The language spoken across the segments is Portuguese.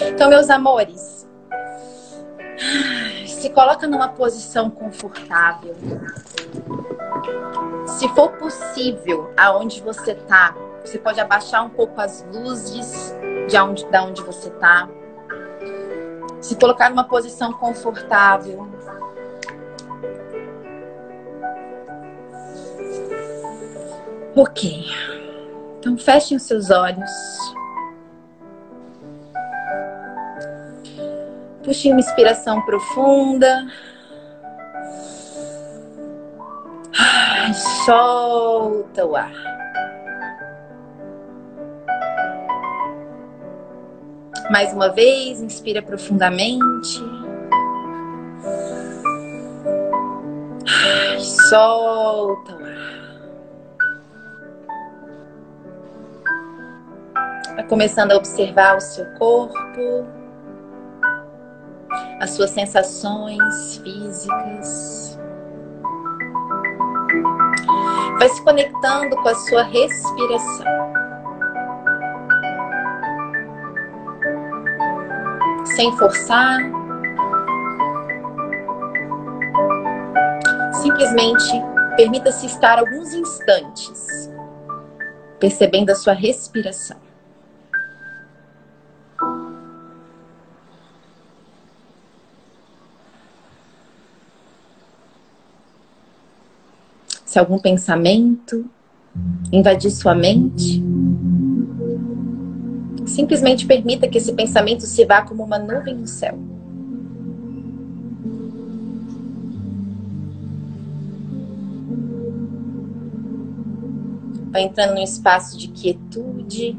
Então, meus amores, se coloca numa posição confortável. Se for possível, aonde você tá, você pode abaixar um pouco as luzes de onde você tá. Se colocar numa posição confortável. Ok. Então fechem os seus olhos. Puxem uma inspiração profunda. Solta o ar. Mais uma vez, inspira profundamente. Solta o ar. Vai começando a observar o seu corpo, as suas sensações físicas. Vai se conectando com a sua respiração. Sem forçar. Simplesmente permita-se estar alguns instantes percebendo a sua respiração. Se algum pensamento invadir sua mente, simplesmente permita que esse pensamento se vá como uma nuvem no céu. Vai entrando num espaço de quietude.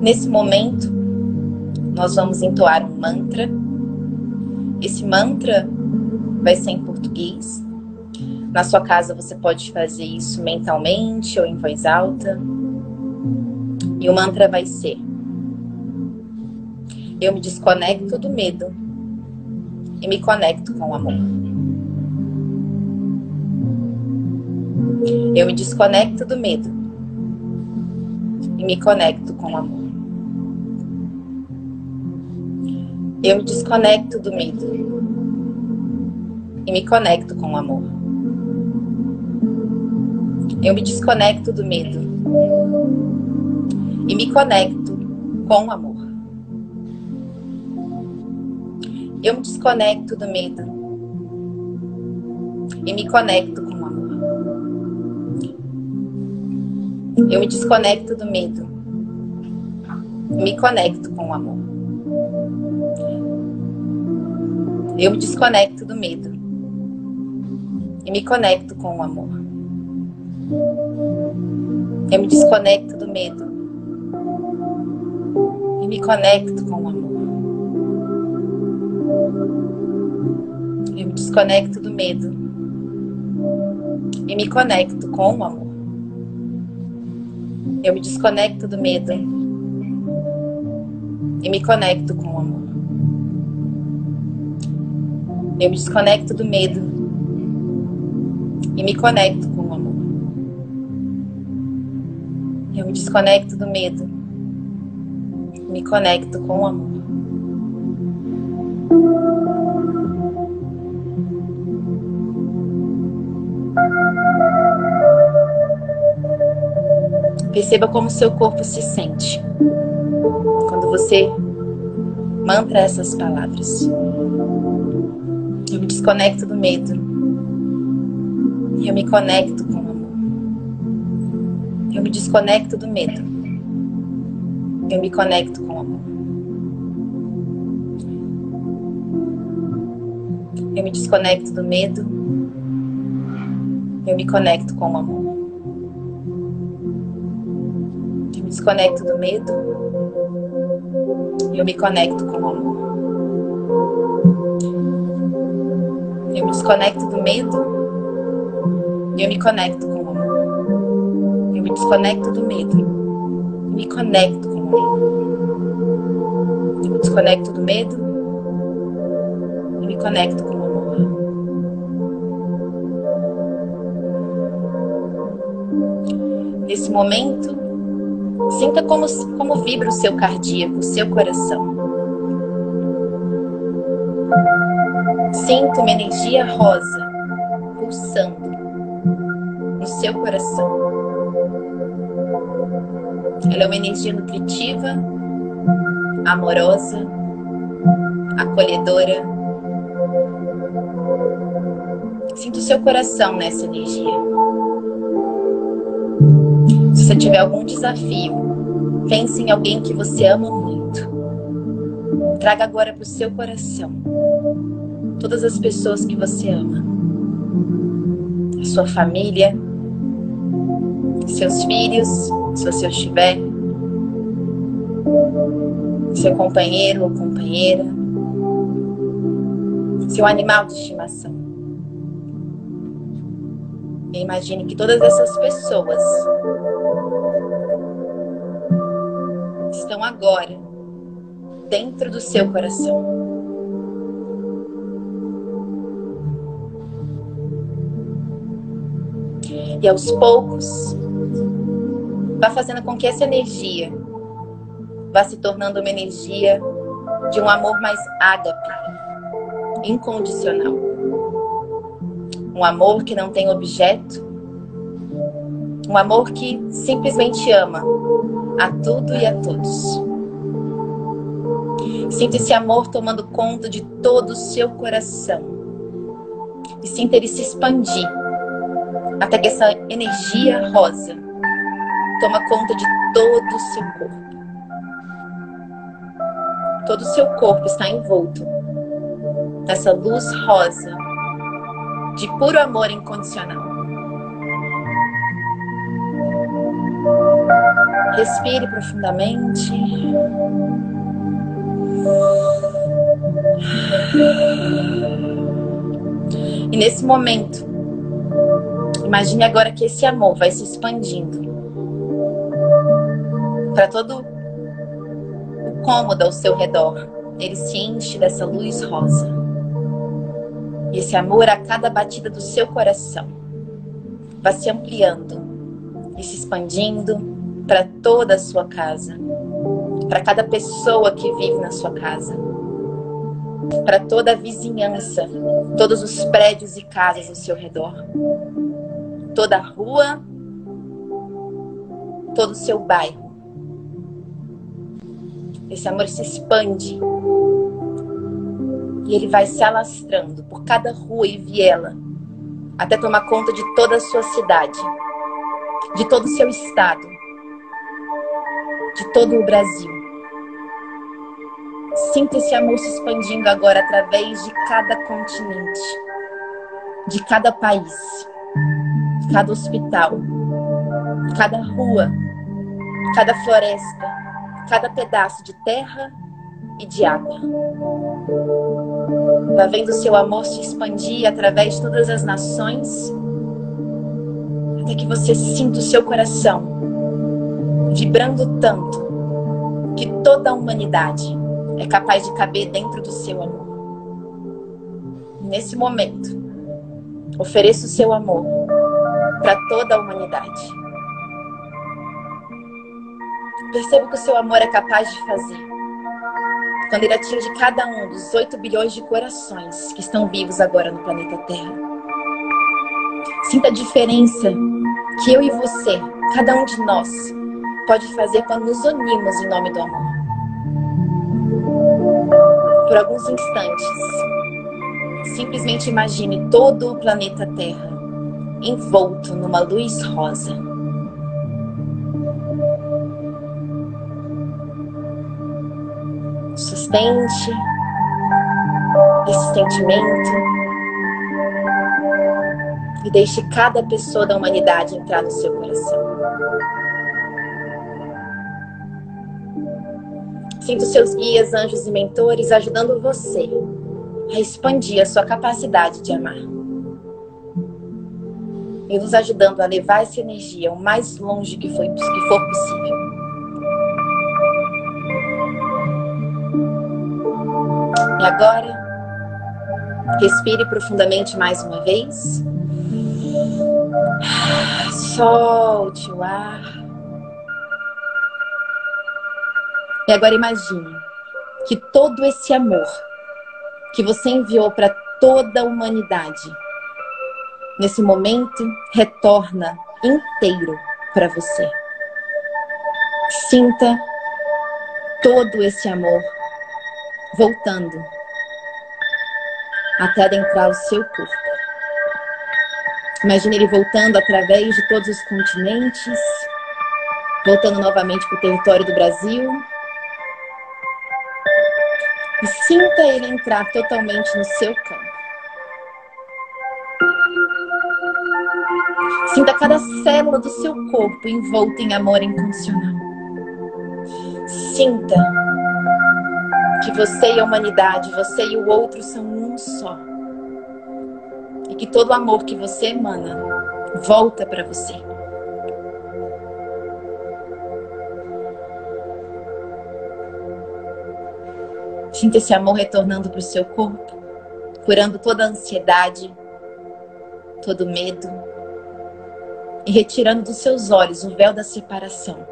Nesse momento, nós vamos entoar um mantra. Esse mantra vai ser em português. Na sua casa você pode fazer isso mentalmente ou em voz alta. E o mantra vai ser: eu me desconecto do medo e me conecto com o amor. Eu me desconecto do medo e me conecto com o amor. Eu me desconecto do medo e me conecto com o amor. Eu me desconecto do medo e me conecto com o amor. Eu me desconecto do medo e me conecto com o amor. Eu me desconecto do medo e me conecto com o amor. Eu me desconecto do medo e me conecto com o amor. Eu me desconecto do medo e me conecto com o amor. Eu me desconecto do medo e me conecto com o amor. Eu me desconecto do medo e me conecto com o amor. Eu me desconecto do medo e me conecto com o amor. Eu me desconecto do medo e me conecto com o amor. Perceba como seu corpo se sente quando você mantra essas palavras. Eu me desconecto do medo e eu me conecto com o amor. Eu me desconecto do medo e eu me conecto com o amor. Eu me desconecto do medo e eu me conecto com o amor. Eu me desconecto do medo e eu me conecto com o amor. Eu me desconecto do medo e eu me conecto com o amor. Eu me desconecto do medo e me conecto com o amor. Eu me desconecto do medo e me conecto com o amor. nesse momento, sinta como vibra o seu cardíaco, o seu coração. Sinta uma energia rosa pulsando no seu coração. Ela é uma energia nutritiva, amorosa, acolhedora. Sinta o seu coração nessa energia. Se você tiver algum desafio, pense em alguém que você ama muito. Traga agora para o seu coração todas as pessoas que você ama. A sua família, seus filhos, se você os tiver, seu companheiro ou companheira, seu animal de estimação. E imagine que todas essas pessoas estão agora dentro do seu coração. E aos poucos, vá fazendo com que essa energia vá se tornando uma energia de um amor mais ágape, incondicional. Um amor que não tem objeto. Um amor que simplesmente ama a tudo e a todos. Sinta esse amor tomando conta de todo o seu coração. E sinta ele se expandir, até que essa energia rosa toma conta de todo o seu corpo. Todo o seu corpo está envolto nessa luz rosa de puro amor incondicional. Respire profundamente. E nesse momento, imagine agora que esse amor vai se expandindo para todo o cômodo ao seu redor. Ele se enche dessa luz rosa. E esse amor, a cada batida do seu coração, vai se ampliando e se expandindo para toda a sua casa, para cada pessoa que vive na sua casa, para toda a vizinhança, todos os prédios e casas ao seu redor, toda a rua, todo o seu bairro. Esse amor se expande e ele vai se alastrando por cada rua e viela, até tomar conta de toda a sua cidade, de todo o seu estado, de todo o Brasil. Sinta esse amor se expandindo agora através de cada continente, de cada país, cada hospital, cada rua, cada floresta, cada pedaço de terra e de água. Vai vendo o seu amor se expandir através de todas as nações, até que você sinta o seu coração vibrando tanto que toda a humanidade é capaz de caber dentro do seu amor. Nesse momento, ofereça o seu amor para toda a humanidade. Perceba o que o seu amor é capaz de fazer quando ele atinge cada um dos 8 bilhões de corações que estão vivos agora no planeta Terra. Sinta a diferença que eu e você, cada um de nós, pode fazer quando nos unimos em nome do amor. Por alguns instantes, simplesmente imagine todo o planeta Terra envolto numa luz rosa. Sustente esse sentimento e deixe cada pessoa da humanidade entrar no seu coração. Sinta os seus guias, anjos e mentores ajudando você a expandir a sua capacidade de amar. E nos ajudando a levar essa energia o mais longe que for possível. E agora, respire profundamente mais uma vez. Solte o ar. E agora imagine que todo esse amor que você enviou para toda a humanidade, nesse momento, retorna inteiro para você. Sinta todo esse amor voltando até adentrar o seu corpo. Imagine ele voltando através de todos os continentes, voltando novamente para o território do Brasil. E sinta ele entrar totalmente no seu campo. Sinta cada célula do seu corpo envolta em amor incondicional. Sinta que você e a humanidade, você e o outro são um só. E que todo o amor que você emana volta para você. Sinta esse amor retornando para o seu corpo, curando toda a ansiedade, todo o medo. E retirando dos seus olhos o véu da separação.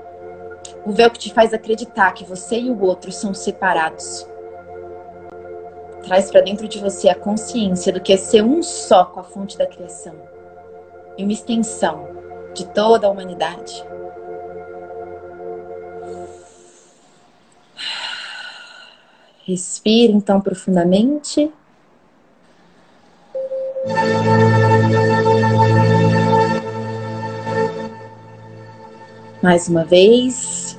O véu que te faz acreditar que você e o outro são separados. Traz para dentro de você a consciência do que é ser um só com a fonte da criação. E uma extensão de toda a humanidade. Respire então profundamente. Mais uma vez.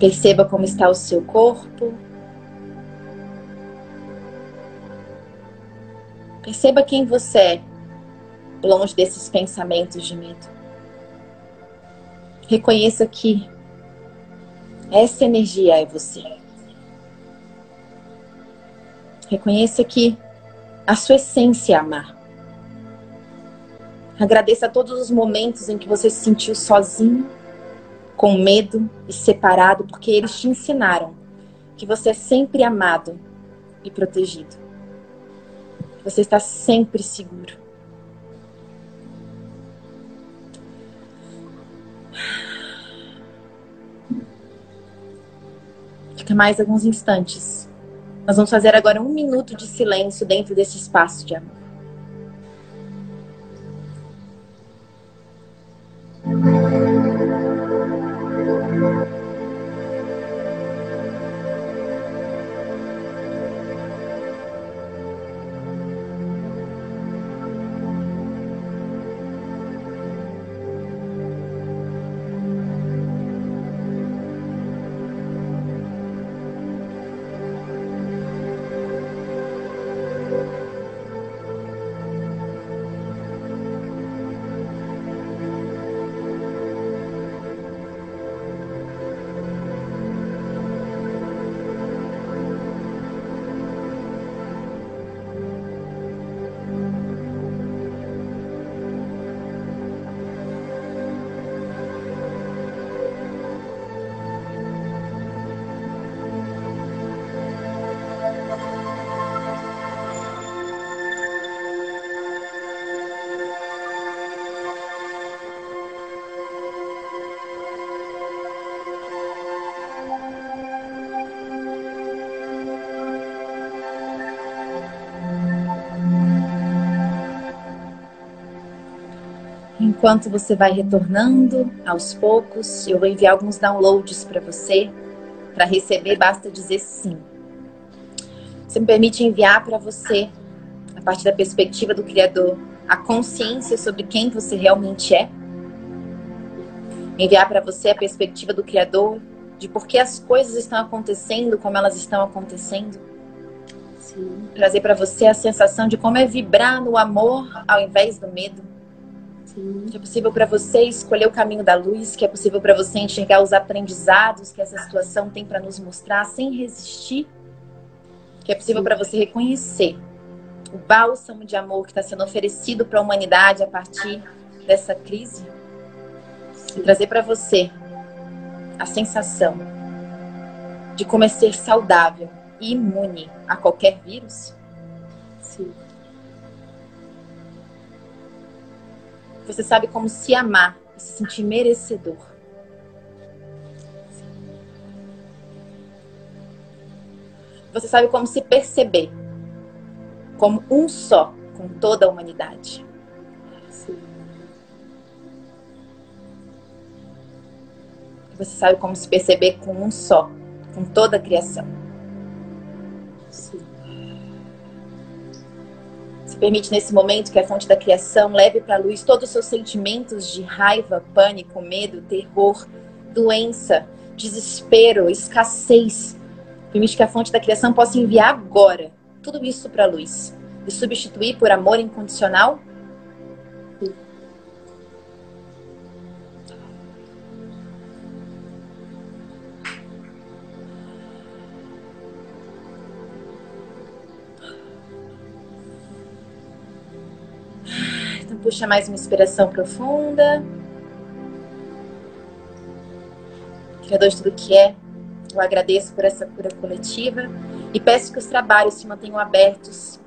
Perceba como está o seu corpo. Perceba quem você é, longe desses pensamentos de medo. Reconheça que essa energia é você. Reconheça que a sua essência é amar. Agradeça a todos os momentos em que você se sentiu sozinho, com medo e separado, porque eles te ensinaram que você é sempre amado e protegido. Você está sempre seguro. Fica mais alguns instantes. Nós vamos fazer agora 1 minuto de silêncio dentro desse espaço de amor. Enquanto você vai retornando, aos poucos, eu vou enviar alguns downloads para você. Para receber, basta dizer sim. Você me permite enviar para você, a partir da perspectiva do Criador, a consciência sobre quem você realmente é. Enviar para você a perspectiva do Criador, de por que as coisas estão acontecendo, como elas estão acontecendo. Sim. Trazer para você a sensação de como é vibrar no amor ao invés do medo. Que é possível para você escolher o caminho da luz, que é possível para você enxergar os aprendizados que essa situação tem para nos mostrar sem resistir, que é possível para você reconhecer o bálsamo de amor que está sendo oferecido para a humanidade a partir dessa crise. Sim. E trazer para você a sensação de como é ser saudável e imune a qualquer vírus. Sim. Você sabe como se amar e se sentir merecedor. Você sabe como se perceber como um só com toda a humanidade. Sim. Você sabe como se perceber com um só, com toda a criação. Sim. Se permite nesse momento que a fonte da criação leve para a luz todos os seus sentimentos de raiva, pânico, medo, terror, doença, desespero, escassez. Permite que a fonte da criação possa enviar agora tudo isso para a luz e substituir por amor incondicional. Então puxa mais uma inspiração profunda. Criador de tudo que é, eu agradeço por essa cura coletiva e peço que os trabalhos se mantenham abertos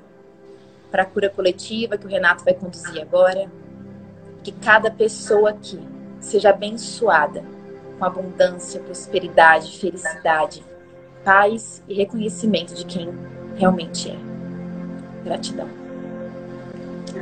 para a cura coletiva que o Renato vai conduzir agora. Que cada pessoa aqui seja abençoada com abundância, prosperidade, felicidade, paz e reconhecimento de quem realmente é. Gratidão.